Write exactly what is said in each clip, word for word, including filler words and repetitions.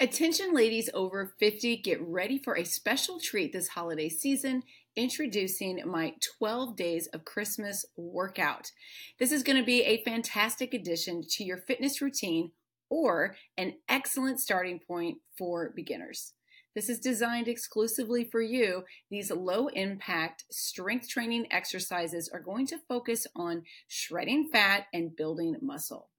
Attention ladies over fifty, get ready for a special treat this holiday season, introducing my twelve Days of Christmas Workout. This is going to be a fantastic addition to your fitness routine or an excellent starting point for beginners. This is designed exclusively for you. These low-impact strength training exercises are going to focus on shredding fat and building muscle.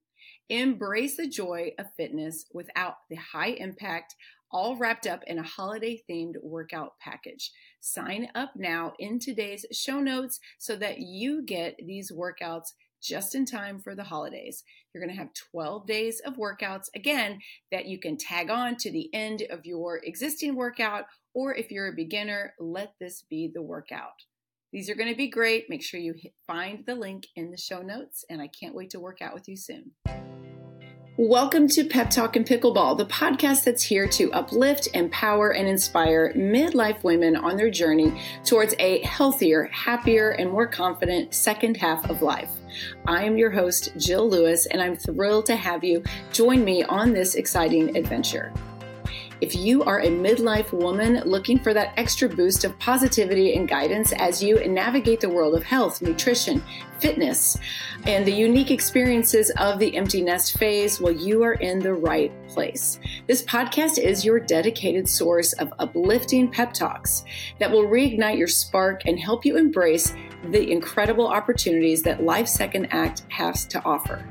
Embrace the joy of fitness without the high impact, all wrapped up in a holiday-themed workout package. Sign up now in today's show notes so that you get these workouts just in time for the holidays. You're going to have twelve days of workouts, again, that you can tag on to the end of your existing workout, or if you're a beginner, let this be the workout. These are going to be great. Make sure you find the link in the show notes, and I can't wait to work out with you soon. Welcome to Pep Talk and Pickleball, the podcast that's here to uplift, empower, and inspire midlife women on their journey towards a healthier, happier, and more confident second half of life. I am your host, Jill Lewis, and I'm thrilled to have you join me on this exciting adventure. If you are a midlife woman looking for that extra boost of positivity and guidance as you navigate the world of health, nutrition, fitness, and the unique experiences of the empty nest phase, well, you are in the right place. This podcast is your dedicated source of uplifting pep talks that will reignite your spark and help you embrace the incredible opportunities that life's second act has to offer.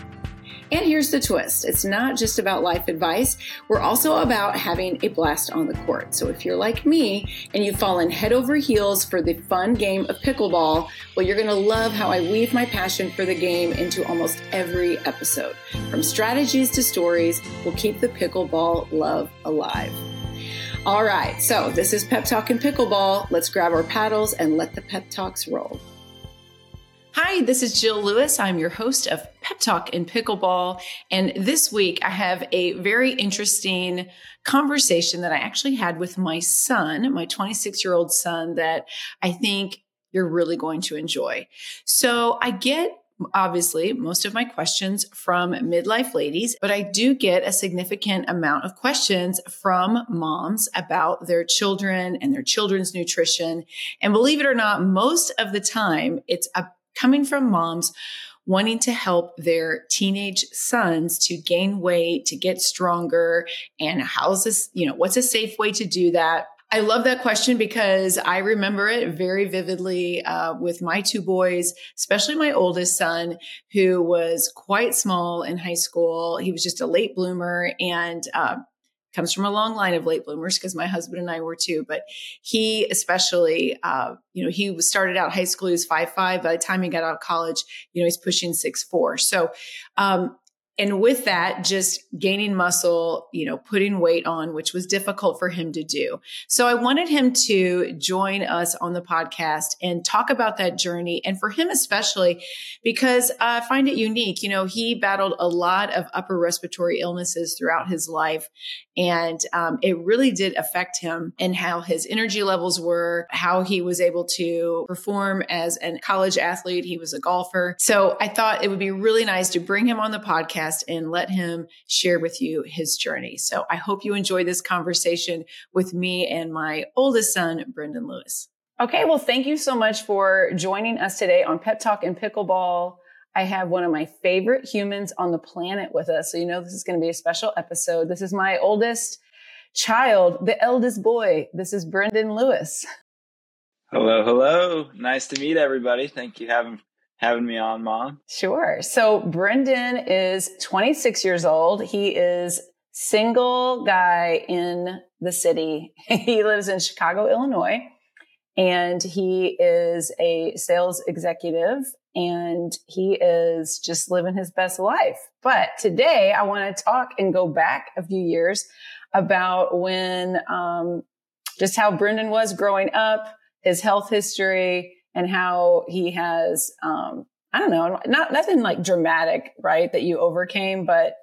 And here's the twist. It's not just about life advice. We're also about having a blast on the court. So if you're like me and you've fallen head over heels for the fun game of pickleball, well, you're going to love how I weave my passion for the game into almost every episode. From strategies to stories, we'll keep the pickleball love alive. All right. So this is Pep Talk and Pickleball. Let's grab our paddles and let the pep talks roll. Hi, this is Jill Lewis. I'm your host of Pep Talk and Pickleball. And this week I have a very interesting conversation that I actually had with my son, my twenty-six-year-old son, that I think you're really going to enjoy. So I get, obviously, most of my questions from midlife ladies, but I do get a significant amount of questions from moms about their children and their children's nutrition. And believe it or not, most of the time it's a coming from moms wanting to help their teenage sons to gain weight, to get stronger, and how's this, you know, what's a safe way to do that? I love that question because I remember it very vividly uh, with my two boys, especially my oldest son, who was quite small in high school. He was just a late bloomer and uh, comes from a long line of late bloomers because my husband and I were too. But he especially, uh, you know, he started out high school, he was five foot five. By the time he got out of college, you know, he's pushing six foot four. So, um, and with that, just gaining muscle, you know, putting weight on, which was difficult for him to do. So I wanted him to join us on the podcast and talk about that journey. And for him especially, because I find it unique. You know, he battled a lot of upper respiratory illnesses throughout his life. And um, it really did affect him and how his energy levels were, how he was able to perform as a college athlete. He was a golfer. So I thought it would be really nice to bring him on the podcast and let him share with you his journey. So I hope you enjoy this conversation with me and my oldest son, Brendan Lewis. Okay. Well, thank you so much for joining us today on Pep Talk and Pickleball. I have one of my favorite humans on the planet with us. So, you know, this is going to be a special episode. This is my oldest child, the eldest boy. This is Brendan Lewis. Hello. Hello. Nice to meet everybody. Thank you for having, having me on, Mom. Sure. So Brendan is twenty-six years old. He is single guy in the city. He lives in Chicago, Illinois, and he is a sales executive. And he is just living his best life. But today I want to talk and go back a few years about when, um, just how Brendan was growing up, his health history, and how he has, um, I don't know, not nothing like dramatic, right, that you overcame, but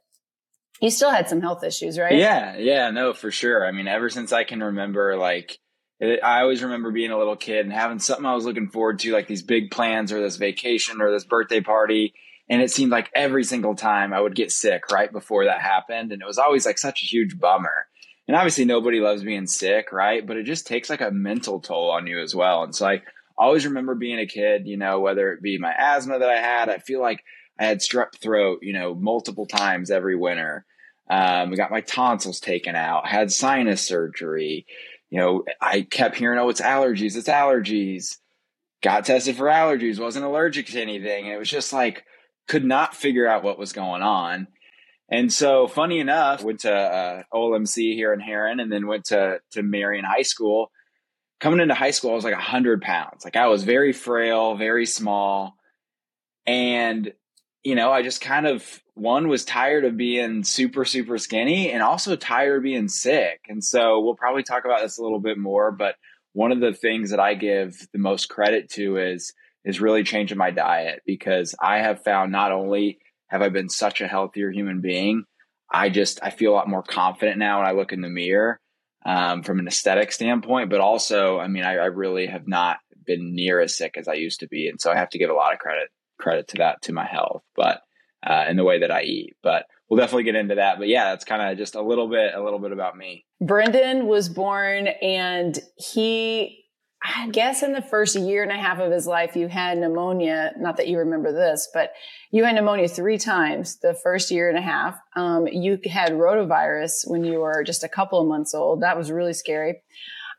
you still had some health issues, right? Yeah, yeah, no, for sure. I mean, ever since I can remember, like, I always remember being a little kid and having something I was looking forward to, like these big plans or this vacation or this birthday party. And it seemed like every single time I would get sick right before that happened. And it was always like such a huge bummer. and obviously nobody loves being sick, right? But it just takes like a mental toll on you as well. And so I always remember being a kid, you know, whether it be my asthma that I had, I feel like I had strep throat, you know, multiple times every winter. Um, I got my tonsils taken out, had sinus surgery. You know, I kept hearing, oh, it's allergies, it's allergies. Got tested for allergies, wasn't allergic to anything. And it was just like, could not figure out what was going on. And so funny enough, went to uh, O L M C here in Heron and then went to, to Marion High School. Coming into high school, I was like one hundred pounds. Like I was very frail, very small. And, you know, I just kind of, one was tired of being super, super skinny and also tired of being sick. And so we'll probably talk about this a little bit more, but one of the things that I give the most credit to is, is really changing my diet, because I have found not only have I been such a healthier human being, I just, I feel a lot more confident now when I look in the mirror um, from an aesthetic standpoint, but also, I mean, I, I really have not been near as sick as I used to be. And so I have to give a lot of credit, credit to that, to my health, but uh, in the way that I eat, but we'll definitely get into that. But yeah, that's kind of just a little bit, a little bit about me. Brendan was born and he, I guess in the first year and a half of his life, you had pneumonia. Not that you remember this, but you had pneumonia three times the first year and a half. Um, you had rotavirus when you were just a couple of months old. That was really scary.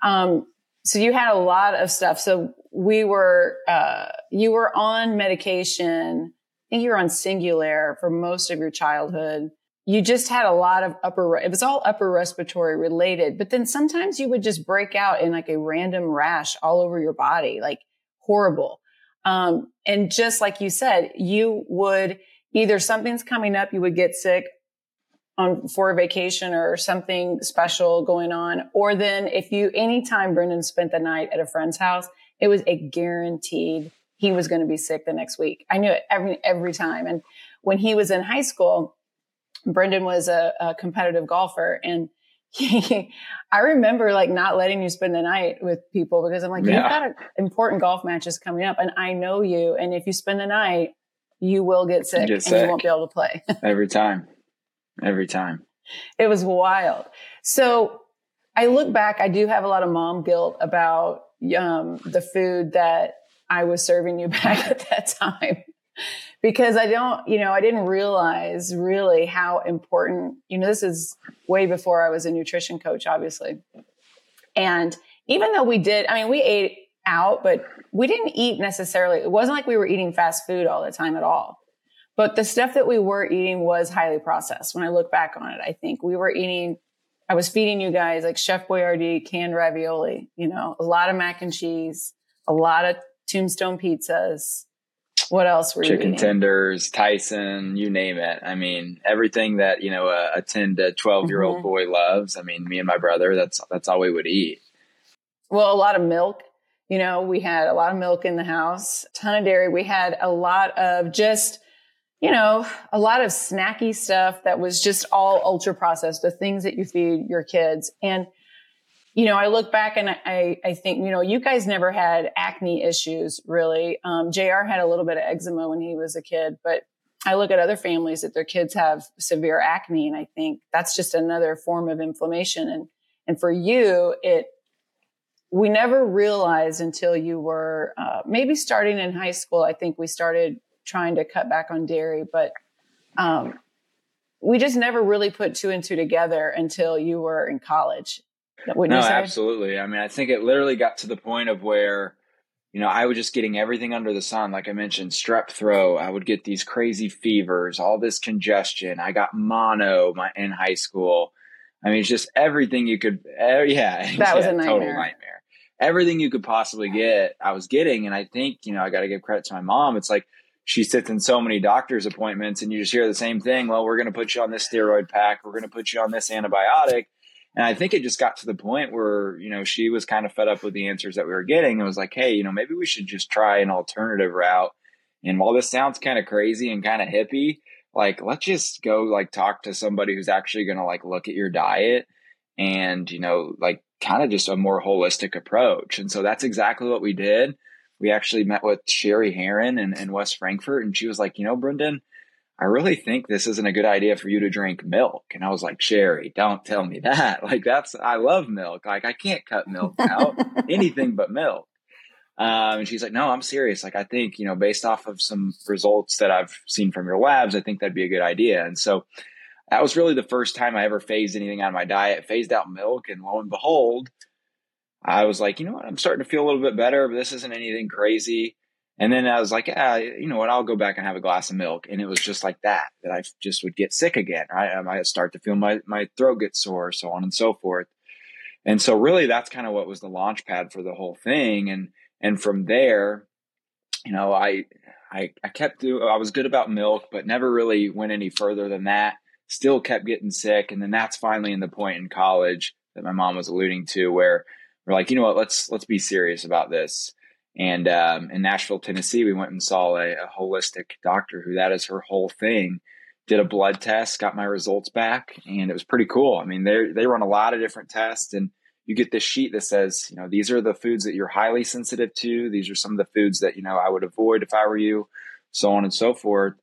Um, so you had a lot of stuff. So we were, uh, you were on medication. I think you were on Singulair for most of your childhood. You just had a lot of upper, it was all upper respiratory related, but then sometimes you would just break out in like a random rash all over your body, like horrible. Um, and just like you said, you would either something's coming up, you would get sick on for a vacation or something special going on. Or then if you, anytime Brendan spent the night at a friend's house, it was a guaranteed he was going to be sick the next week. I knew it every, every time. And when he was in high school, Brendan was a, a competitive golfer. And he, I remember like not letting you spend the night with people because I'm like, yeah. You've got a, important golf matches coming up and I know you. And if you spend the night, you will get sick get and sick. You won't be able to play. every time, every time. It was wild. So I look back, I do have a lot of mom guilt about um, the food that I was serving you back at that time because I don't, you know, I didn't realize really how important, you know, this is way before I was a nutrition coach, obviously. And even though we did, I mean, we ate out, but we didn't eat necessarily. It wasn't like we were eating fast food all the time at all, but the stuff that we were eating was highly processed. When I look back on it, I think we were eating, I was feeding you guys like Chef Boyardee, canned ravioli, you know, a lot of mac and cheese, a lot of Tombstone pizzas. What else were you eating? Chicken tenders, Tyson, you name it. I mean, everything that, you know, a, a ten to twelve year old mm-hmm. boy loves. I mean, me and my brother, that's, that's all we would eat. Well, a lot of milk, you know, we had a lot of milk in the house, a ton of dairy. We had a lot of just, you know, a lot of snacky stuff that was just all ultra processed, the things that you feed your kids. And you know, I look back and I, I think, you know, you guys never had acne issues really. Um, J R had a little bit of eczema when he was a kid, but I look at other families that their kids have severe acne. And I think that's just another form of inflammation. And, and for you, it, we never realized until you were, uh, maybe starting in high school. I think we started trying to cut back on dairy, but, um, we just never really put two and two together until you were in college. No, absolutely. I mean, I think it literally got to the point of where, you know, I was just getting everything under the sun. Like I mentioned, strep throat, I would get these crazy fevers, all this congestion. I got mono my, in high school. I mean, it's just everything you could, uh, yeah. That was yeah, a nightmare. Total nightmare. Everything you could possibly get, I was getting. And I think, you know, I got to give credit to my mom. It's like she sits in so many doctor's appointments and you just hear the same thing. Well, we're going to put you on this steroid pack. We're going to put you on this antibiotic. And I think it just got to the point where, you know, she was kind of fed up with the answers that we were getting. It was like, hey, you know, maybe we should just try an alternative route. And while this sounds kind of crazy and kind of hippie, like, let's just go like talk to somebody who's actually going to like look at your diet and, you know, like kind of just a more holistic approach. And so that's exactly what we did. We actually met with Sherry Heron in, in West Frankfort. And she was like, you know, Brendan, I really think this isn't a good idea for you to drink milk. And I was like, Sherry, don't tell me that. Like, that's, I love milk. Like, I can't cut milk out, anything but milk. Um, and she's like, no, I'm serious. Like, I think, you know, based off of some results that I've seen from your labs, I think that'd be a good idea. And so that was really the first time I ever phased anything out of my diet, phased out milk. And lo and behold, I was like, you know what, I'm starting to feel a little bit better, but this isn't anything crazy. And then I was like, ah, you know what, I'll go back and have a glass of milk. And it was just like that, that I just would get sick again. Right? I might start to feel my, my throat get sore, so on and so forth. And so really that's kind of what was the launch pad for the whole thing. And, and from there, you know, I, I, I kept doing, I was good about milk, but never really went any further than that. Still kept getting sick. And then that's finally in the point in college that my mom was alluding to where we're like, you know what, let's, let's be serious about this. And um, in Nashville, Tennessee, we went and saw a, a holistic doctor who that is her whole thing, did a blood test, got my results back. And it was pretty cool. I mean, they they run a lot of different tests and you get this sheet that says, you know, these are the foods that you're highly sensitive to. These are some of the foods that, you know, I would avoid if I were you, so on and so forth.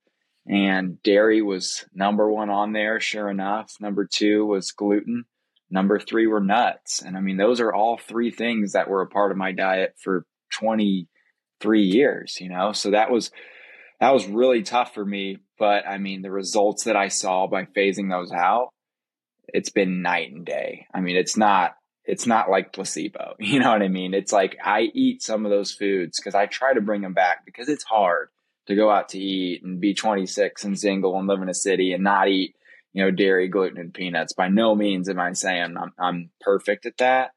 And dairy was number one on there. Sure enough, number two was gluten. Number three were nuts. And I mean, those are all three things that were a part of my diet for twenty-three years, you know? So that was, that was really tough for me. But I mean, the results that I saw by phasing those out, it's been night and day. I mean, it's not, it's not like placebo, you know what I mean? It's like, I eat some of those foods because I try to bring them back because it's hard to go out to eat and be twenty-six and single and live in a city and not eat, you know, dairy, gluten, and peanuts. By no means am I saying I'm, I'm perfect at that.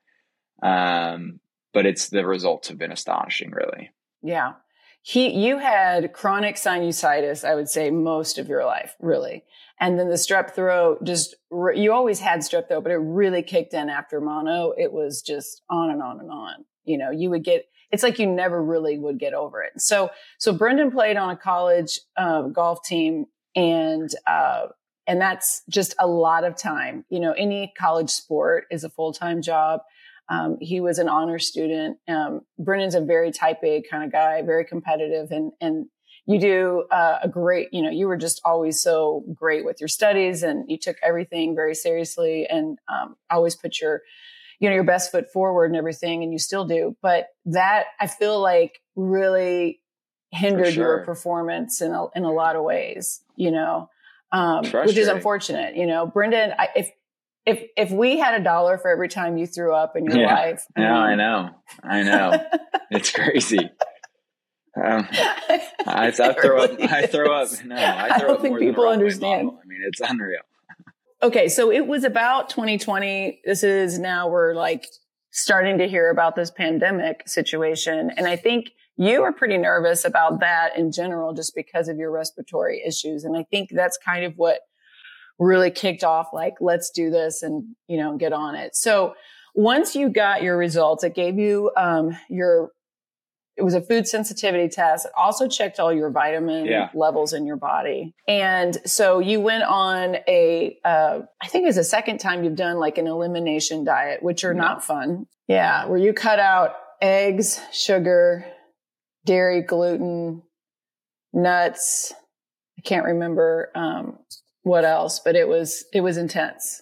Um, But it's the results have been astonishing, really. Yeah. He, you had chronic sinusitis, I would say, most of your life, really. And then the strep throat just, re- you always had strep throat, but it really kicked in after mono. It was just on and on and on. You know, you would get, it's like you never really would get over it. So, so Brendan played on a college uh, golf team and, uh, and that's just a lot of time. You know, any college sport is a full-time job. Um, he was an honor student. Um, Brennan's a very type A kind of guy, very competitive. And, and you do uh, a great, you know, you were just always so great with your studies and you took everything very seriously and um, always put your, you know, your best foot forward and everything. And you still do. But that I feel like really hindered For sure. your performance in a, in a lot of ways, you know, um, which is unfortunate. You know, Brendan, I, if, If if we had a dollar for every time you threw up in your yeah. life. I mean, no, I know. I know. It's crazy. Um, I, I throw really up. Is. I throw up. No, I throw I don't up think more people than understand. I mean, it's unreal. Okay. So it was about twenty twenty. This is now we're like starting to hear about this pandemic situation. And I think you were pretty nervous about that in general, just because of your respiratory issues. And I think that's kind of what really kicked off, like, let's do this and, you know, get on it. So once you got your results, it gave you, um, your, it was a food sensitivity test. It also checked all your vitamin yeah. levels in your body. And so you went on a, uh, I think it was the second time you've done like an elimination diet, which are yeah. not fun. Yeah. Where you cut out eggs, sugar, dairy, gluten, nuts. I can't remember, um, what else, but it was, it was intense.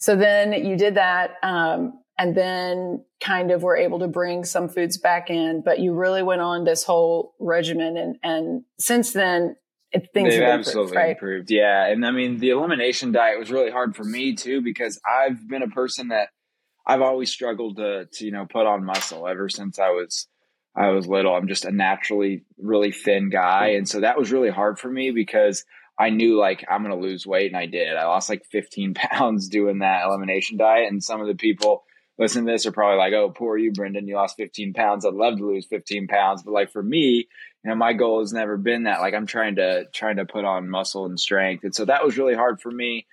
So then you did that. Um, and then kind of were able to bring some foods back in, but you really went on this whole regimen. And, and since then it, things They've have improved, absolutely right? improved. Yeah. And I mean, the elimination diet was really hard for me too, because I've been a person that I've always struggled to, to, you know, put on muscle ever since I was, I was little. I'm just a naturally really thin guy. And so that was really hard for me because I knew like I'm going to lose weight. And I did, I lost like fifteen pounds doing that elimination diet. And some of the people listening to this are probably like, oh, poor you, Brendan, you lost fifteen pounds. I'd love to lose fifteen pounds. But like for me, you know, my goal has never been that. Like I'm trying to, trying to put on muscle and strength. And so that was really hard for me.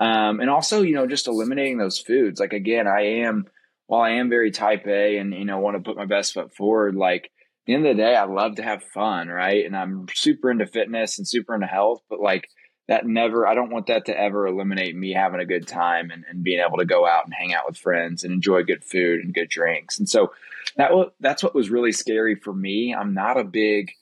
Um, and also, you know, just eliminating those foods. Like, again, I am, while I am very type A and, you know, want to put my best foot forward, like, at the end of the day, I love to have fun, right? And I'm super into fitness and super into health, but like that never, I don't want that to ever eliminate me having a good time and, and being able to go out and hang out with friends and enjoy good food and good drinks. And so that that's what was really scary for me. I'm not a big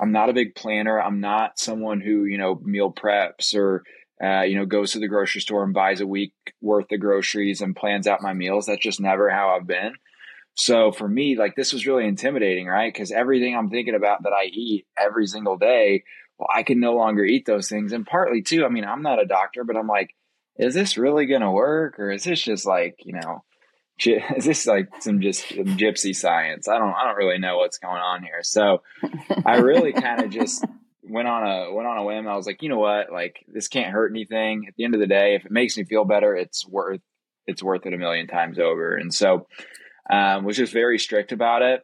I'm not a big planner. I'm not someone who, you know, meal preps or, uh, you know, goes to the grocery store and buys a week worth of groceries and plans out my meals. That's just never how I've been. So for me, like, this was really intimidating, right? Because everything I'm thinking about that I eat every single day, well, I can no longer eat those things. And partly too, I mean, I'm not a doctor, but I'm like, is this really going to work? Or is this just like, you know, is this like some just some gypsy science? I don't, I don't really know what's going on here. So I really kind of just went on a, went on a whim. I was like, you know what, like, this can't hurt anything. At the end of the day, if it makes me feel better, it's worth, it's worth it a million times over. And so, um, was just very strict about it.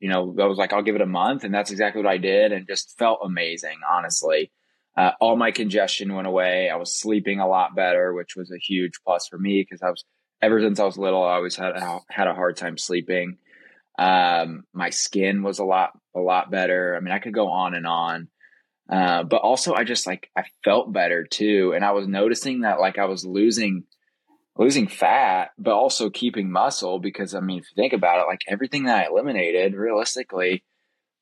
You know, I was like, I'll give it a month. And that's exactly what I did. And just felt amazing. Honestly, uh, all my congestion went away. I was sleeping a lot better, which was a huge plus for me because I was, ever since I was little, I always had had a hard time sleeping. Um, my skin was a lot, a lot better. I mean, I could go on and on. Uh, but also I just like, I felt better too. And I was noticing that like I was losing, losing fat, but also keeping muscle because I mean, if you think about it, like everything that I eliminated realistically,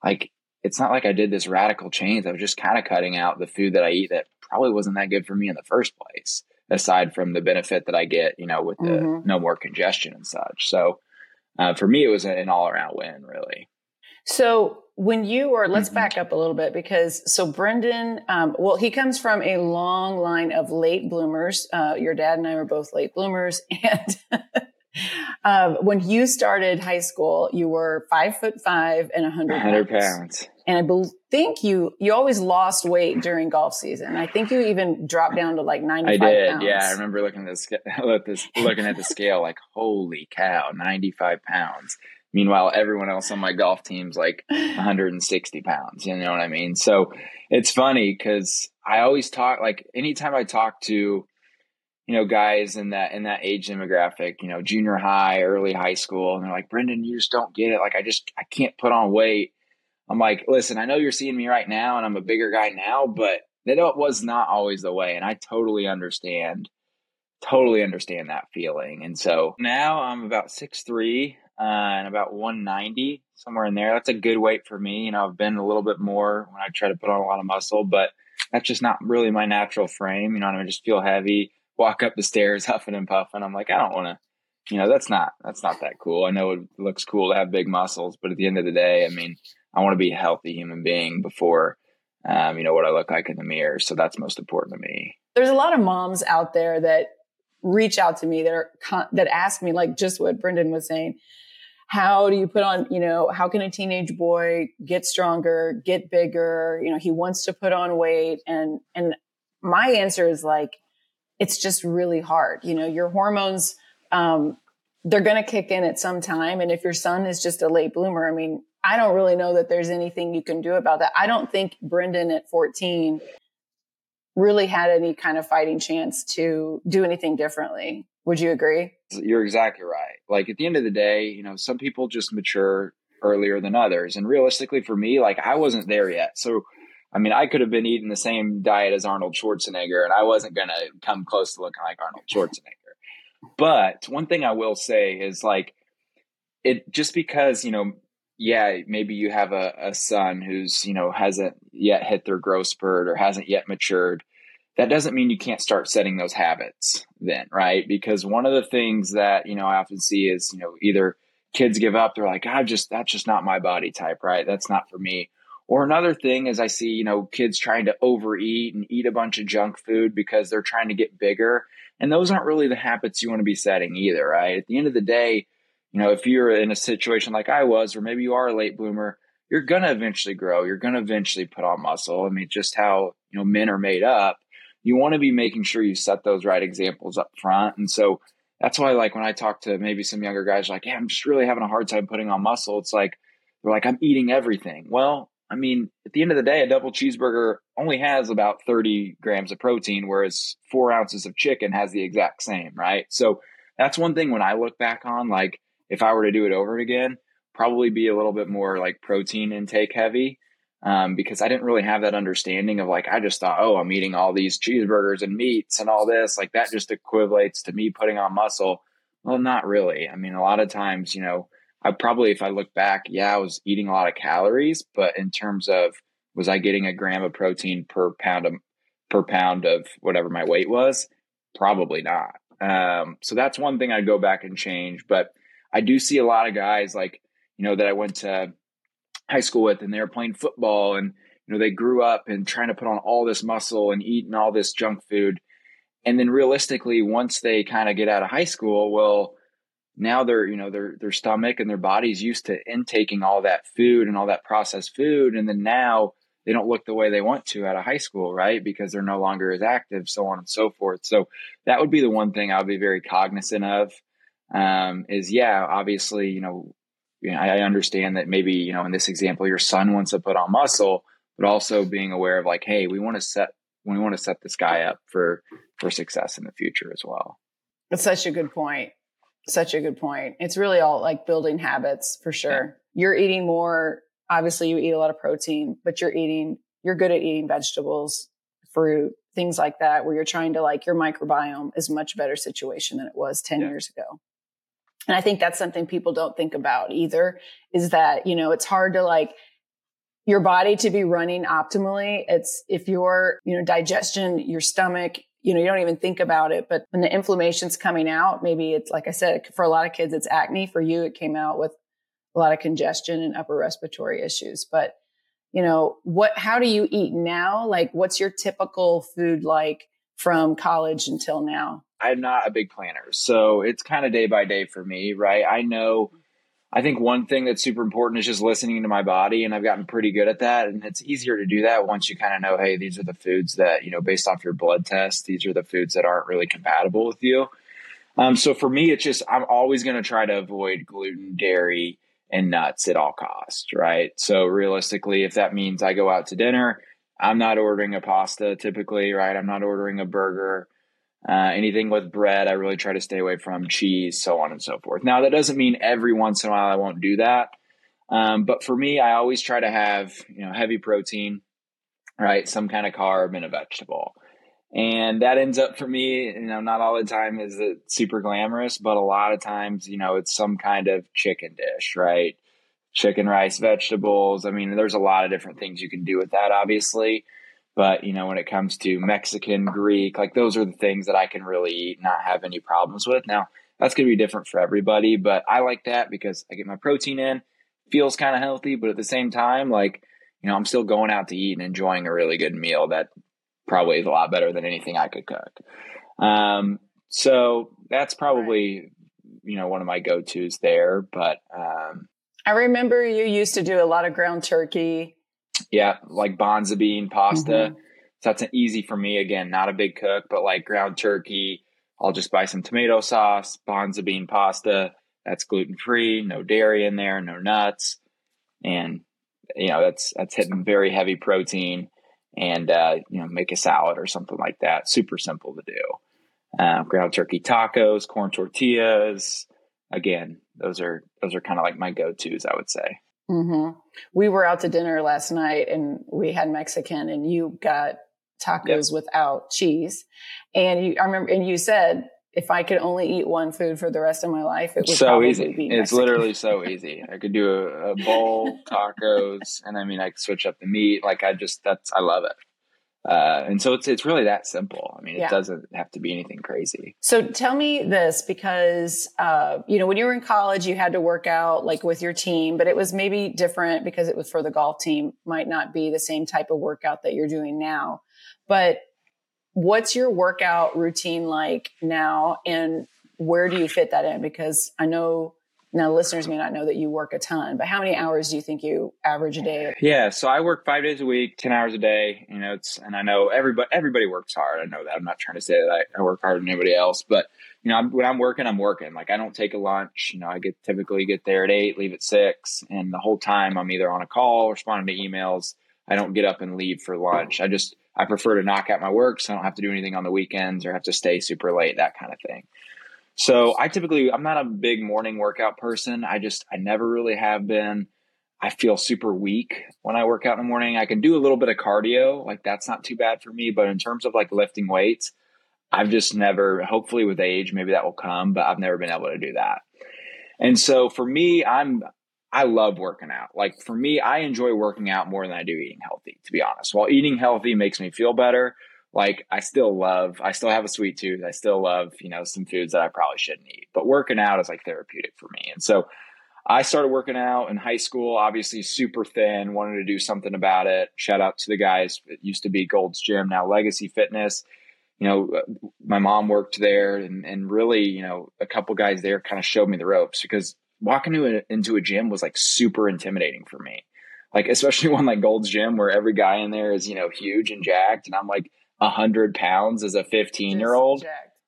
like it's not like I did this radical change. I was just kind of cutting out the food that I eat that probably wasn't that good for me in the first place, aside from the benefit that I get, you know, with the mm-hmm. no more congestion and such. So uh, for me, it was an all around win, really. So when you were, let's mm-hmm. back up a little bit because, so Brendan, um, well, he comes from a long line of late bloomers. Uh, your dad and I were both late bloomers. And uh, when you started high school, you were five foot five and a hundred pounds. pounds. And I be- think you, you always lost weight during golf season. I think you even dropped down to like ninety-five pounds. I did. Pounds. Yeah. I remember looking at the sc- looking at the scale, like, holy cow, ninety-five pounds. Meanwhile, everyone else on my golf team's like one hundred sixty pounds. You know what I mean? So it's funny because I always talk, like anytime I talk to, you know, guys in that, in that age demographic, you know, junior high, early high school, and they're like, Brendan, you just don't get it. Like, I just, I can't put on weight. I'm like, listen, I know you're seeing me right now and I'm a bigger guy now, but that was not always the way. And I totally understand, totally understand that feeling. And so now I'm about six three. Uh, and about one ninety, somewhere in there. That's a good weight for me. You know, I've been a little bit more when I try to put on a lot of muscle, but that's just not really my natural frame. You know what I mean? I just feel heavy, walk up the stairs huffing and puffing. I'm like, I don't want to, you know, that's not, that's not that cool. I know it looks cool to have big muscles, but at the end of the day, I mean, I want to be a healthy human being before, um, you know, what I look like in the mirror. So that's most important to me. There's a lot of moms out there that reach out to me that are, that ask me like just what Brendan was saying. How do you put on, you know, how can a teenage boy get stronger, get bigger? You know, he wants to put on weight. And, and my answer is like, it's just really hard. You know, your hormones, um, they're going to kick in at some time. And if your son is just a late bloomer, I mean, I don't really know that there's anything you can do about that. I don't think Brendan at fourteen really had any kind of fighting chance to do anything differently. Would you agree? You're exactly right. Like at the end of the day, you know, some people just mature earlier than others. And realistically for me, like I wasn't there yet. So, I mean, I could have been eating the same diet as Arnold Schwarzenegger and I wasn't going to come close to looking like Arnold Schwarzenegger. But one thing I will say is like, it just because, you know, yeah, maybe you have a, a son who's, you know, hasn't yet hit their growth spurt or hasn't yet matured. That doesn't mean you can't start setting those habits then, right? Because one of the things that, you know, I often see is, you know, either kids give up, they're like, I just, that's just not my body type, right? That's not for me. Or another thing is I see, you know, kids trying to overeat and eat a bunch of junk food because they're trying to get bigger. And those aren't really the habits you want to be setting either, right? At the end of the day, you know, if you're in a situation like I was, or maybe you are a late bloomer, you're going to eventually grow. You're going to eventually put on muscle. I mean, just how, you know, men are made up. You want to be making sure you set those right examples up front. And so that's why, like, when I talk to maybe some younger guys, like, yeah, I'm just really having a hard time putting on muscle. It's like, they're like, I'm eating everything. Well, I mean, at the end of the day, a double cheeseburger only has about thirty grams of protein, whereas four ounces of chicken has the exact same, right? So that's one thing when I look back on, like, if I were to do it over again, probably be a little bit more like protein intake heavy. Um, because I didn't really have that understanding of like, I just thought, oh, I'm eating all these cheeseburgers and meats and all this, like that just equates to me putting on muscle. Well, not really. I mean, a lot of times, you know, I probably, if I look back, yeah, I was eating a lot of calories, but in terms of was I getting a gram of protein per pound of, per pound of whatever my weight was? Probably not. Um, so that's one thing I'd go back and change. But I do see a lot of guys like, you know, that I went to high school with, and they were playing football, and, you know, they grew up and trying to put on all this muscle and eating all this junk food. And then realistically, once they kind of get out of high school, well, now they're, you know, their, their stomach and their body's used to intaking all that food and all that processed food. And then now they don't look the way they want to out of high school, right? Because they're no longer as active, so on and so forth. So that would be the one thing I'll be very cognizant of, um, is yeah, obviously, you know, you know, I understand that maybe, you know, in this example, your son wants to put on muscle, but also being aware of like, hey, we want to set, we want to set this guy up for, for success in the future as well. That's such a good point. Such a good point. It's really all like building habits for sure. Yeah. You're eating more. Obviously you eat a lot of protein, but you're eating, you're good at eating vegetables, fruit, things like that, where you're trying to like your microbiome is much better situation than it was ten yeah. years ago. And I think that's something people don't think about either, is that, you know, it's hard to like your body to be running optimally. It's if your, you know, digestion, your stomach, you know, you don't even think about it, but when the inflammation's coming out, maybe it's like I said, for a lot of kids, it's acne. For you, it came out with a lot of congestion and upper respiratory issues. But, you know, what, how do you eat now? Like, what's your typical food like from college until now? I'm not a big planner, so it's kind of day by day for me, right? I know, I think one thing that's super important is just listening to my body, and I've gotten pretty good at that. And it's easier to do that once you kind of know, hey, these are the foods that, you know, based off your blood test, these are the foods that aren't really compatible with you. Um, so for me, it's just, I'm always going to try to avoid gluten, dairy, and nuts at all costs, right? So realistically, if that means I go out to dinner, I'm not ordering a pasta typically, right? I'm not ordering a burger. Uh, anything with bread, I really try to stay away from, cheese, so on and so forth. Now, that doesn't mean every once in a while I won't do that. Um, but for me, I always try to have, you know, heavy protein, right? Some kind of carb and a vegetable. And that ends up for me, you know, not all the time is it super glamorous, but a lot of times, you know, it's some kind of chicken dish, right? Chicken, rice, vegetables. I mean, there's a lot of different things you can do with that, obviously. But, you know, when it comes to Mexican, Greek, like those are the things that I can really eat and not have any problems with. Now, that's going to be different for everybody, but I like that because I get my protein in, feels kind of healthy, but at the same time, like, you know, I'm still going out to eat and enjoying a really good meal that probably is a lot better than anything I could cook. Um, so that's probably, you know, one of my go-tos there. But um, I remember you used to do a lot of ground turkey. Yeah, like bonza bean pasta. Mm-hmm. So that's an easy for me. Again, not a big cook, but like ground turkey, I'll just buy some tomato sauce, bonza bean pasta. That's gluten-free, no dairy in there, no nuts. And, you know, that's that's hitting very heavy protein and, uh, you know, make a salad or something like that. Super simple to do. Um, ground turkey tacos, corn tortillas. Again, those are those are kind of like my go-tos, I would say. Mm-hmm. We were out to dinner last night and we had Mexican, and you got tacos yep. without cheese. And you, I remember, and you said, if I could only eat one food for the rest of my life, it would so probably easy. Be Mexican. It's literally so easy. I could do a, a bowl, tacos, and I mean, I could switch up the meat. Like I just, that's, I love it. Uh, and so it's, it's really that simple. I mean, it yeah. doesn't have to be anything crazy. So tell me this, because, uh, you know, when you were in college, you had to work out like with your team, but it was maybe different because it was for the golf team, might not be the same type of workout that you're doing now, but what's your workout routine like now? And where do you fit that in? Because I know now listeners may not know that you work a ton, but how many hours do you think you average a day? Yeah. So I work five days a week, ten hours a day. You know, it's, and I know everybody, everybody works hard. I know that. I'm not trying to say that I, I work harder than anybody else, but you know, I'm, when I'm working, I'm working. Like I don't take a lunch. You know, I get typically get there at eight, leave at six. And the whole time I'm either on a call, responding to emails. I don't get up and leave for lunch. I just, I prefer to knock out my work. So I don't have to do anything on the weekends or have to stay super late, that kind of thing. So I typically, I'm not a big morning workout person. I just, I never really have been. I feel super weak when I work out in the morning. I can do a little bit of cardio. Like that's not too bad for me. But in terms of like lifting weights, I've just never, hopefully with age, maybe that will come, but I've never been able to do that. And so for me, I'm, I love working out. Like for me, I enjoy working out more than I do eating healthy, to be honest. While eating healthy makes me feel better, like I still love, I still have a sweet tooth. I still love, you know, some foods that I probably shouldn't eat, but working out is like therapeutic for me. And so I started working out in high school, obviously super thin, wanted to do something about it. Shout out to the guys. It used to be Gold's Gym, now Legacy Fitness. You know, my mom worked there, and, and really, you know, a couple guys there kind of showed me the ropes, because walking into a, into a gym was like super intimidating for me. Like, especially one like Gold's Gym where every guy in there is, you know, huge and jacked. And I'm like a hundred pounds as a fifteen year old,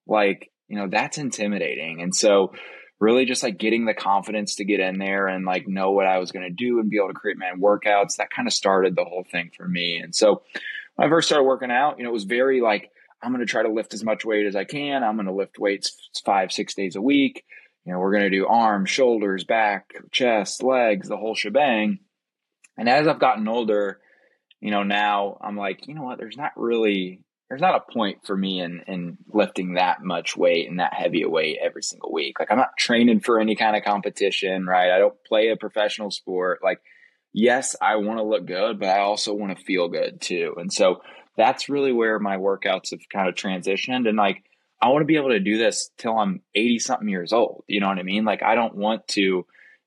like, you know, that's intimidating. And so really just like getting the confidence to get in there and like know what I was going to do and be able to create my own workouts, that kind of started the whole thing for me. And so when I first started working out, you know, it was very like, I'm going to try to lift as much weight as I can. I'm going to lift weights five, six days a week. You know, we're going to do arms, shoulders, back, chest, legs, the whole shebang. And as I've gotten older, you know, now I'm like, you know what, there's not really, there's not a point for me in, in lifting that much weight and that heavy a weight every single week. Like I'm not training for any kind of competition, right? I don't play a professional sport. Like, yes, I want to look good, but I also want to feel good too. And so that's really where my workouts have kind of transitioned. And like, I want to be able to do this till I'm eighty something years old. You know what I mean? Like, I don't want to,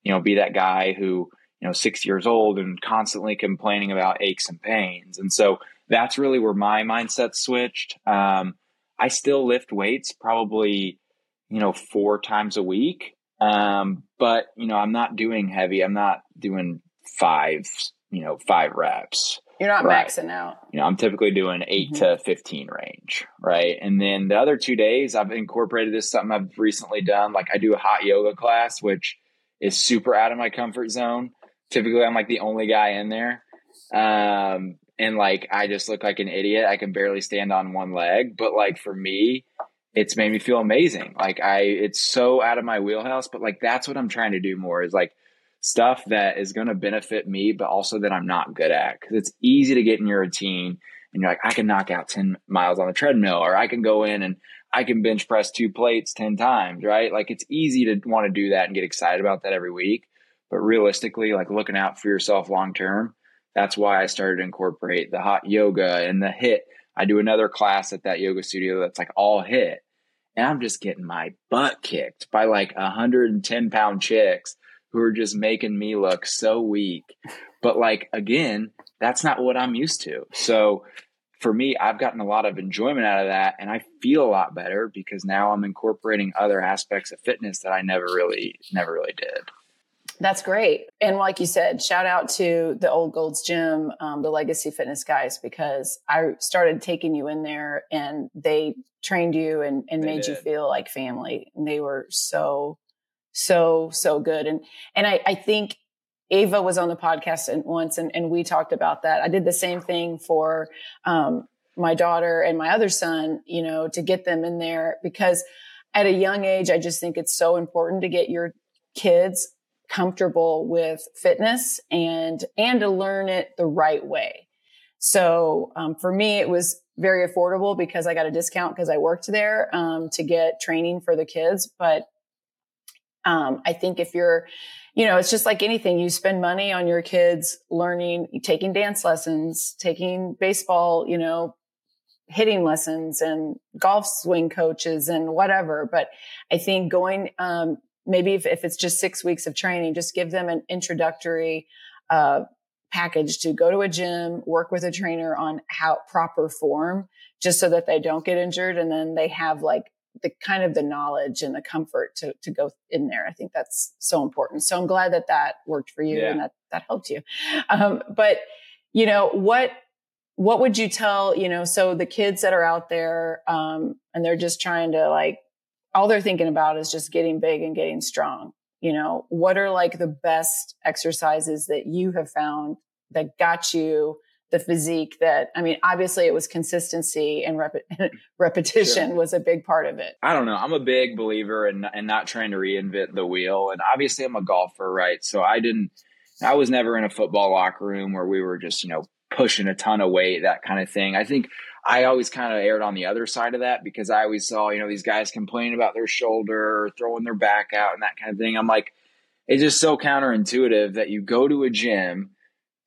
you know, be that guy who, you know, six years old and constantly complaining about aches and pains. And so that's really where my mindset switched. Um, I still lift weights probably, you know, four times a week. Um, but you know, I'm not doing heavy. I'm not doing five, you know, five reps. You're not right. maxing out. You know, I'm typically doing eight mm-hmm. to fifteen range, right? And then the other two days, I've incorporated this, something I've recently done. Like I do a hot yoga class, which is super out of my comfort zone. Typically, I'm like the only guy in there. Um, and like, I just look like an idiot. I can barely stand on one leg. But like for me, it's made me feel amazing. Like I, it's so out of my wheelhouse, but like, that's what I'm trying to do more is like, stuff that is going to benefit me, but also that I'm not good at. Cause it's easy to get in your routine and you're like, I can knock out ten miles on a treadmill, or I can go in and I can bench press two plates ten times, right? Like it's easy to want to do that and get excited about that every week. But realistically, like looking out for yourself long-term, that's why I started to incorporate the hot yoga and the H I I T. I do another class at that yoga studio that's like all H I I T. And I'm just getting my butt kicked by like one hundred ten pound chicks who are just making me look so weak. But like, again, that's not what I'm used to. So for me, I've gotten a lot of enjoyment out of that. And I feel a lot better because now I'm incorporating other aspects of fitness that I never really, never really did. That's great. And like you said, shout out to the old Gold's Gym, um, the Legacy Fitness guys, because I started taking you in there and they trained you and, and made did. you feel like family. And they were so So, so good. And, and I, I think Ava was on the podcast and once and, and we talked about that. I did the same thing for, um, my daughter and my other son, you know, to get them in there because at a young age, I just think it's so important to get your kids comfortable with fitness and, and to learn it the right way. So, um, for me, it was very affordable because I got a discount because I worked there, um, to get training for the kids, but Um, I think if you're, you know, it's just like anything, you spend money on your kids learning, taking dance lessons, taking baseball, you know, hitting lessons and golf swing coaches and whatever. But I think going, um, maybe if, if it's just six weeks of training, just give them an introductory, uh, package to go to a gym, work with a trainer on how proper form, just so that they don't get injured. And then they have like the kind of the knowledge and the comfort to, to go in there. I think that's so important. So I'm glad that that worked for you yeah. and that, that helped you. Um, but you know, what, what would you tell, you know, so the kids that are out there, um, and they're just trying to like, all they're thinking about is just getting big and getting strong. You know, what are like the best exercises that you have found that got you the physique that, I mean, obviously it was consistency and rep- repetition sure. was a big part of it. I don't know. I'm a big believer in, in not trying to reinvent the wheel. And obviously I'm a golfer, right? So I didn't, I was never in a football locker room where we were just, you know, pushing a ton of weight, that kind of thing. I think I always kind of aired on the other side of that because I always saw, you know, these guys complaining about their shoulder, throwing their back out and that kind of thing. I'm like, it's just so counterintuitive that you go to a gym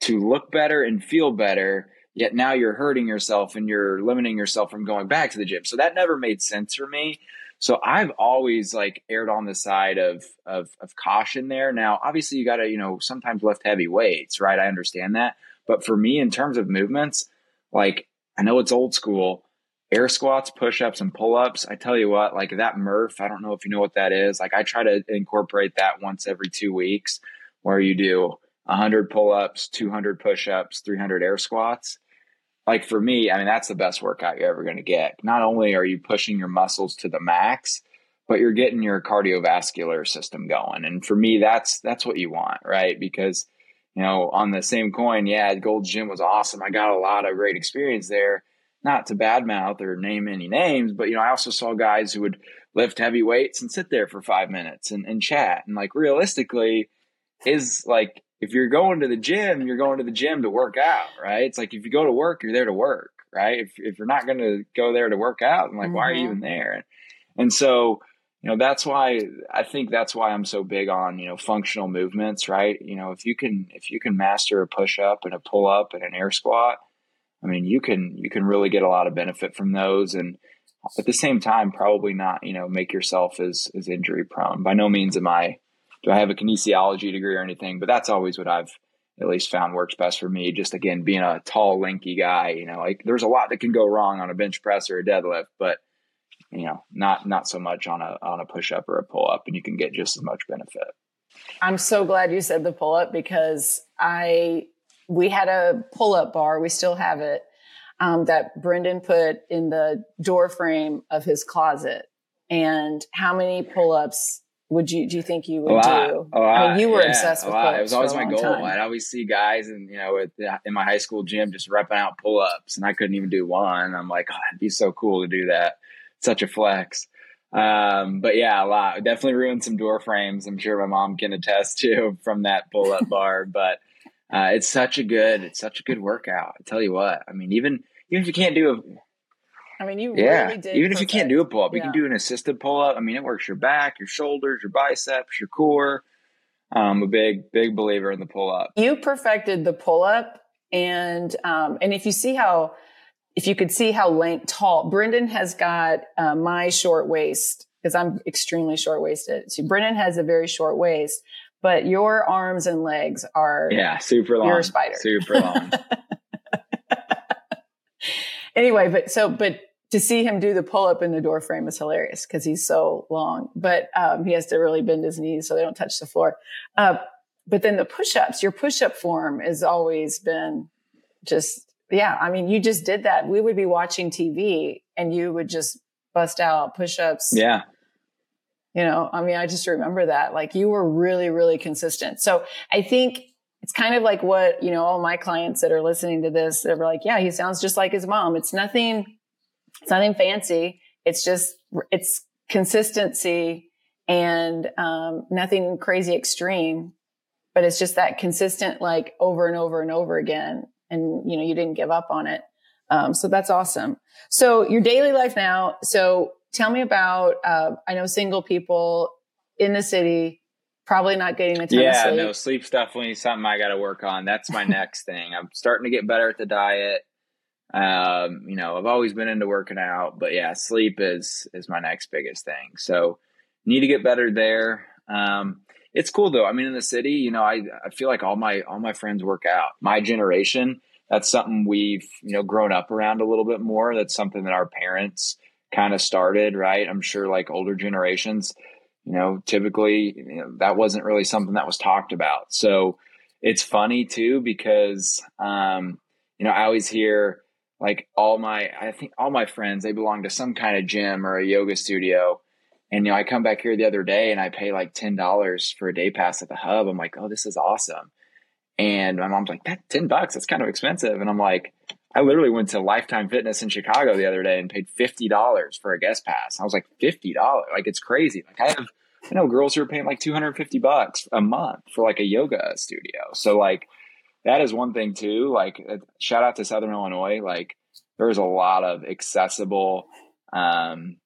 to look better and feel better, yet now you're hurting yourself and you're limiting yourself from going back to the gym. So that never made sense for me. So I've always like erred on the side of, of, of caution there. Now, obviously you got to, you know, sometimes lift heavy weights, right? I understand that. But for me, in terms of movements, like I know it's old school, air squats, push-ups, and pull-ups. I tell you what, like that M R F, I don't know if you know what that is. Like I try to incorporate that once every two weeks where you do one hundred pull-ups, two hundred push-ups, three hundred air squats. Like for me, I mean, that's the best workout you're ever going to get. Not only are you pushing your muscles to the max, but you're getting your cardiovascular system going. And for me, that's that's what you want, right? Because, you know, on the same coin, yeah, Gold's Gym was awesome. I got a lot of great experience there. Not to badmouth or name any names, but, you know, I also saw guys who would lift heavy weights and sit there for five minutes and, and chat. And like realistically is like, if you're going to the gym, you're going to the gym to work out, right? It's like if you go to work, you're there to work, right? If if you're not going to go there to work out, I'm like, mm-hmm. why are you even there? And, and so, you know, that's why I think that's why I'm so big on, you know, functional movements, right? You know, if you can if you can master a push up and a pull up and an air squat, I mean, you can you can really get a lot of benefit from those, and at the same time, probably not, you know, make yourself as as injury prone. By no means am I. Do I have a kinesiology degree or anything? But that's always what I've at least found works best for me. Just again, being a tall, lanky guy, you know, like there's a lot that can go wrong on a bench press or a deadlift, but you know, not not so much on a on a push up or a pull up, and you can get just as much benefit. I'm so glad you said the pull up because I we had a pull up bar, we still have it, um, that Brendan put in the door frame of his closet, and how many pull ups would you, do you think you would a lot, do? A lot, I mean, you were yeah, obsessed with pull-ups. It was always my goal. Time. I'd always see guys and, you know, at, in my high school gym, just repping out pull-ups, and I couldn't even do one. I'm like, oh, it'd be so cool to do that. Such a flex. Um, but yeah, a lot. Definitely ruined some door frames. I'm sure my mom can attest to from that pull-up bar, but, uh, it's such a good, it's such a good workout. I tell you what, I mean, even, even if you can't do a, I mean, you yeah. really did. Even perfect. If you can't do a pull-up, yeah. you can do an assisted pull-up. I mean, it works your back, your shoulders, your biceps, your core. I'm a big, big believer in the pull-up. You perfected the pull-up. And, um, and if you see how, if you could see how lank, tall, Brendan has got uh, my short waist because I'm extremely short waisted. So Brendan has a very short waist, but your arms and legs are yeah, super long. You're a spider. Super long. Anyway, but so, but to see him do the pull up in the door frame is hilarious because he's so long, but um, he has to really bend his knees so they don't touch the floor. Uh, but then the push ups, your push up form has always been just, yeah. I mean, you just did that. We would be watching T V and you would just bust out push ups. Yeah. You know, I mean, I just remember that. Like you were really, really consistent. So I think it's kind of like what, you know, all my clients that are listening to this, they're like, yeah, he sounds just like his mom. It's nothing, it's nothing fancy. It's just, it's consistency and, um, nothing crazy extreme, but it's just that consistent, like over and over and over again. And, you know, you didn't give up on it. Um, so that's awesome. So your daily life now. So tell me about, uh, I know single people in the city, probably not getting a ton yeah, of sleep. Yeah, no, sleep's definitely something I got to work on. That's my next thing. I'm starting to get better at the diet. Um, you know, I've always been into working out, but yeah, sleep is is my next biggest thing. So need to get better there. Um, it's cool though. I mean, in the city, you know, I I feel like all my all my friends work out. My generation, that's something we've, you know, grown up around a little bit more. That's something that our parents kind of started, right? I'm sure like older generations, you know, typically you know, that wasn't really something that was talked about. So it's funny too, because, um, you know, I always hear like all my, I think all my friends, they belong to some kind of gym or a yoga studio. And, you know, I come back here the other day and I pay like ten dollars for a day pass at the Hub. I'm like, oh, this is awesome. And my mom's like, that ten bucks, that's kind of expensive. And I'm like, I literally went to Lifetime Fitness in Chicago the other day and paid fifty dollars for a guest pass. I was like, fifty dollars? Like, it's crazy. Like I have, I know girls who are paying like two hundred fifty bucks a month for like a yoga studio. So like, that is one thing too. Like shout out to Southern Illinois. Like there's a lot of accessible, um,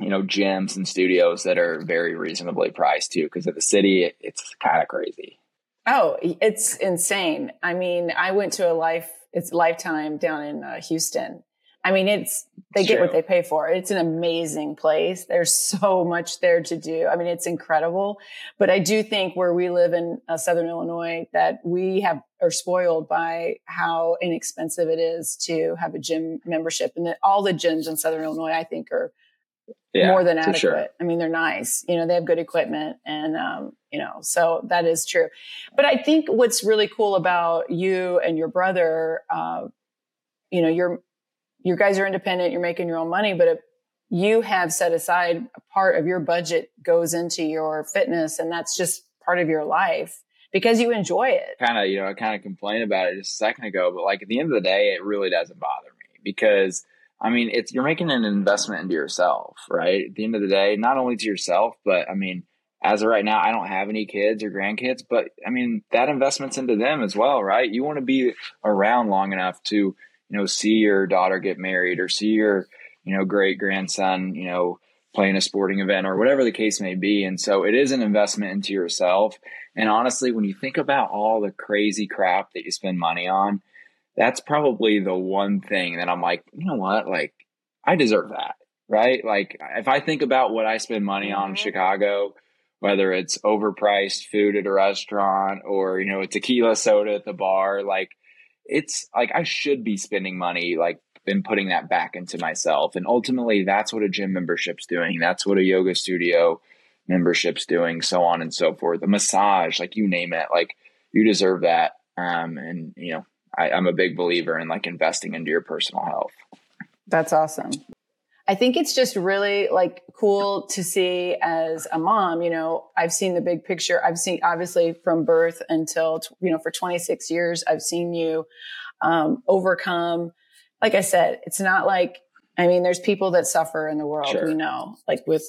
you know, gyms and studios that are very reasonably priced too, because of the city, it, it's kind of crazy. Oh, it's insane. I mean, I went to a life, it's Lifetime down in uh, Houston. I mean, it's, they get what they pay for. It's an amazing place. There's so much there to do. I mean, it's incredible, but I do think where we live in uh, Southern Illinois that we have are spoiled by how inexpensive it is to have a gym membership, and that all the gyms in Southern Illinois, I think, are yeah, more than adequate. Sure. I mean, they're nice, you know, they have good equipment and, um, you know, so that is true. But I think what's really cool about you and your brother, uh, you know, you're, you guys are independent, you're making your own money, but if you have set aside a part of your budget goes into your fitness, and that's just part of your life because you enjoy it. Kind of, you know, I kind of complained about it just a second ago, but like at the end of the day, it really doesn't bother me because I mean, it's, you're making an investment into yourself, right? At the end of the day, not only to yourself, but I mean, as of right now, I don't have any kids or grandkids, but I mean, that investment's into them as well, right? You want to be around long enough to, you know, see your daughter get married or see your, you know, great grandson, you know, playing a sporting event or whatever the case may be. And so it is an investment into yourself. And honestly, when you think about all the crazy crap that you spend money on, that's probably the one thing that I'm like, you know what? Like, I deserve that, right? Like, if I think about what I spend money on in Chicago, whether it's overpriced food at a restaurant or, you know, a tequila soda at the bar, like, it's like I should be spending money, like, and putting that back into myself. And ultimately, that's what a gym membership's doing. That's what a yoga studio membership's doing, so on and so forth. A massage, like, you name it, like, you deserve that. Um, and, you know, I, I'm a big believer in like investing into your personal health. That's awesome. I think it's just really like cool to see as a mom, you know, I've seen the big picture. I've seen obviously from birth until, you know, for twenty-six years, I've seen you um, overcome. Like I said, it's not like, I mean, there's people that suffer in the world, sure. you know, like with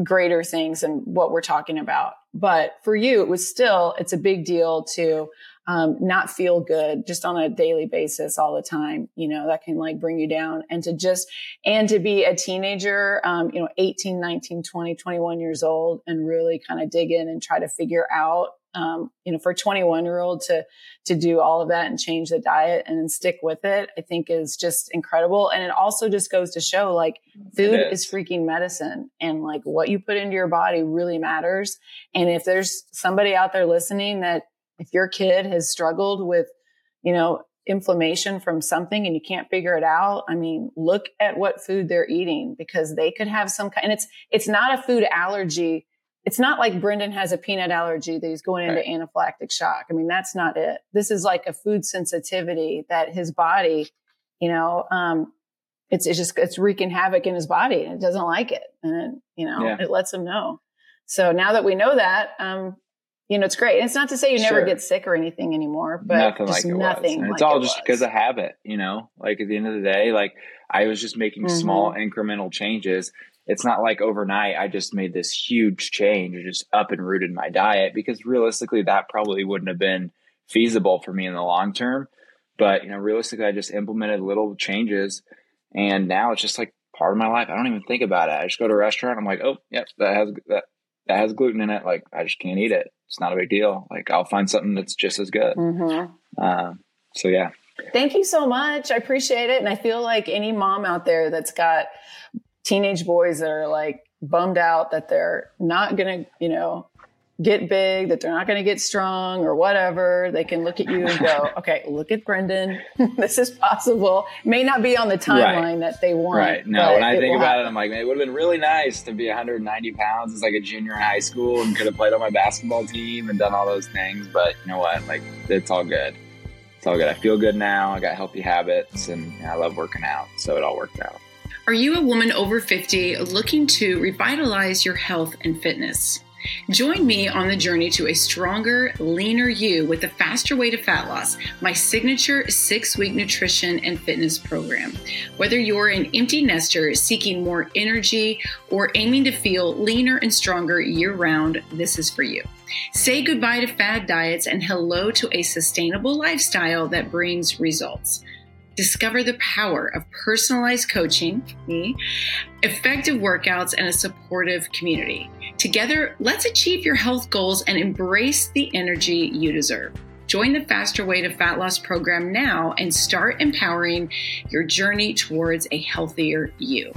greater things and what we're talking about. But for you, it was still, it's a big deal to Um, not feel good just on a daily basis all the time, you know, that can like bring you down, and to just, and to be a teenager, um, you know, eighteen, nineteen, twenty, twenty-one years old, and really kind of dig in and try to figure out, um, you know, for a twenty-one year old to, to do all of that and change the diet and stick with it, I think is just incredible. And it also just goes to show like food is. is freaking medicine, and like what you put into your body really matters. And if there's somebody out there listening that, if your kid has struggled with, you know, inflammation from something and you can't figure it out, I mean, look at what food they're eating, because they could have some kind, and it's, it's not a food allergy. It's not like Brendan has a peanut allergy that he's going into right. anaphylactic shock. I mean, that's not it. This is like a food sensitivity that his body, you know, um, it's, it's just, it's wreaking havoc in his body, and it doesn't like it. And, you know, yeah. it lets him know. So now that we know that, um, you know, it's great. And it's not to say you never sure. get sick or anything anymore, but nothing just like it nothing was. And it's like all it just was. Because of habit, you know, like at the end of the day, like I was just making mm-hmm. small incremental changes. It's not like overnight I just made this huge change or just up and rooted my diet, because realistically that probably wouldn't have been feasible for me in the long term. But, you know, realistically, I just implemented little changes, and now it's just like part of my life. I don't even think about it. I just go to a restaurant. I'm like, oh, yep, that has that, that has gluten in it. Like I just can't eat it. It's not a big deal. Like I'll find something that's just as good. Mm-hmm. Uh, so yeah. Thank you so much. I appreciate it. And I feel like any mom out there that's got teenage boys that are like bummed out that they're not going to, you know, get big, that they're not going to get strong or whatever, they can look at you and go, okay, look at Brendan. This is possible. May not be on the timeline right. that they want. Right. No, when I think about happen. it, I'm like, man, it would have been really nice to be one hundred ninety pounds as like a junior in high school and could have played on my basketball team and done all those things. But you know what? Like, it's all good. It's all good. I feel good now. I got healthy habits, and I love working out. So it all worked out. Are you a woman over fifty looking to revitalize your health and fitness? Join me on the journey to a stronger, leaner you with the Faster Way to Fat Loss, my signature six-week nutrition and fitness program. Whether you're an empty nester seeking more energy or aiming to feel leaner and stronger year-round, this is for you. Say goodbye to fad diets and hello to a sustainable lifestyle that brings results. Discover the power of personalized coaching, me, effective workouts, and a supportive community. Together, let's achieve your health goals and embrace the energy you deserve. Join the Faster Way to Fat Loss program now and start empowering your journey towards a healthier you.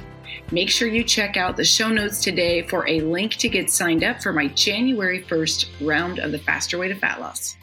Make sure you check out the show notes today for a link to get signed up for my January first round of the Faster Way to Fat Loss.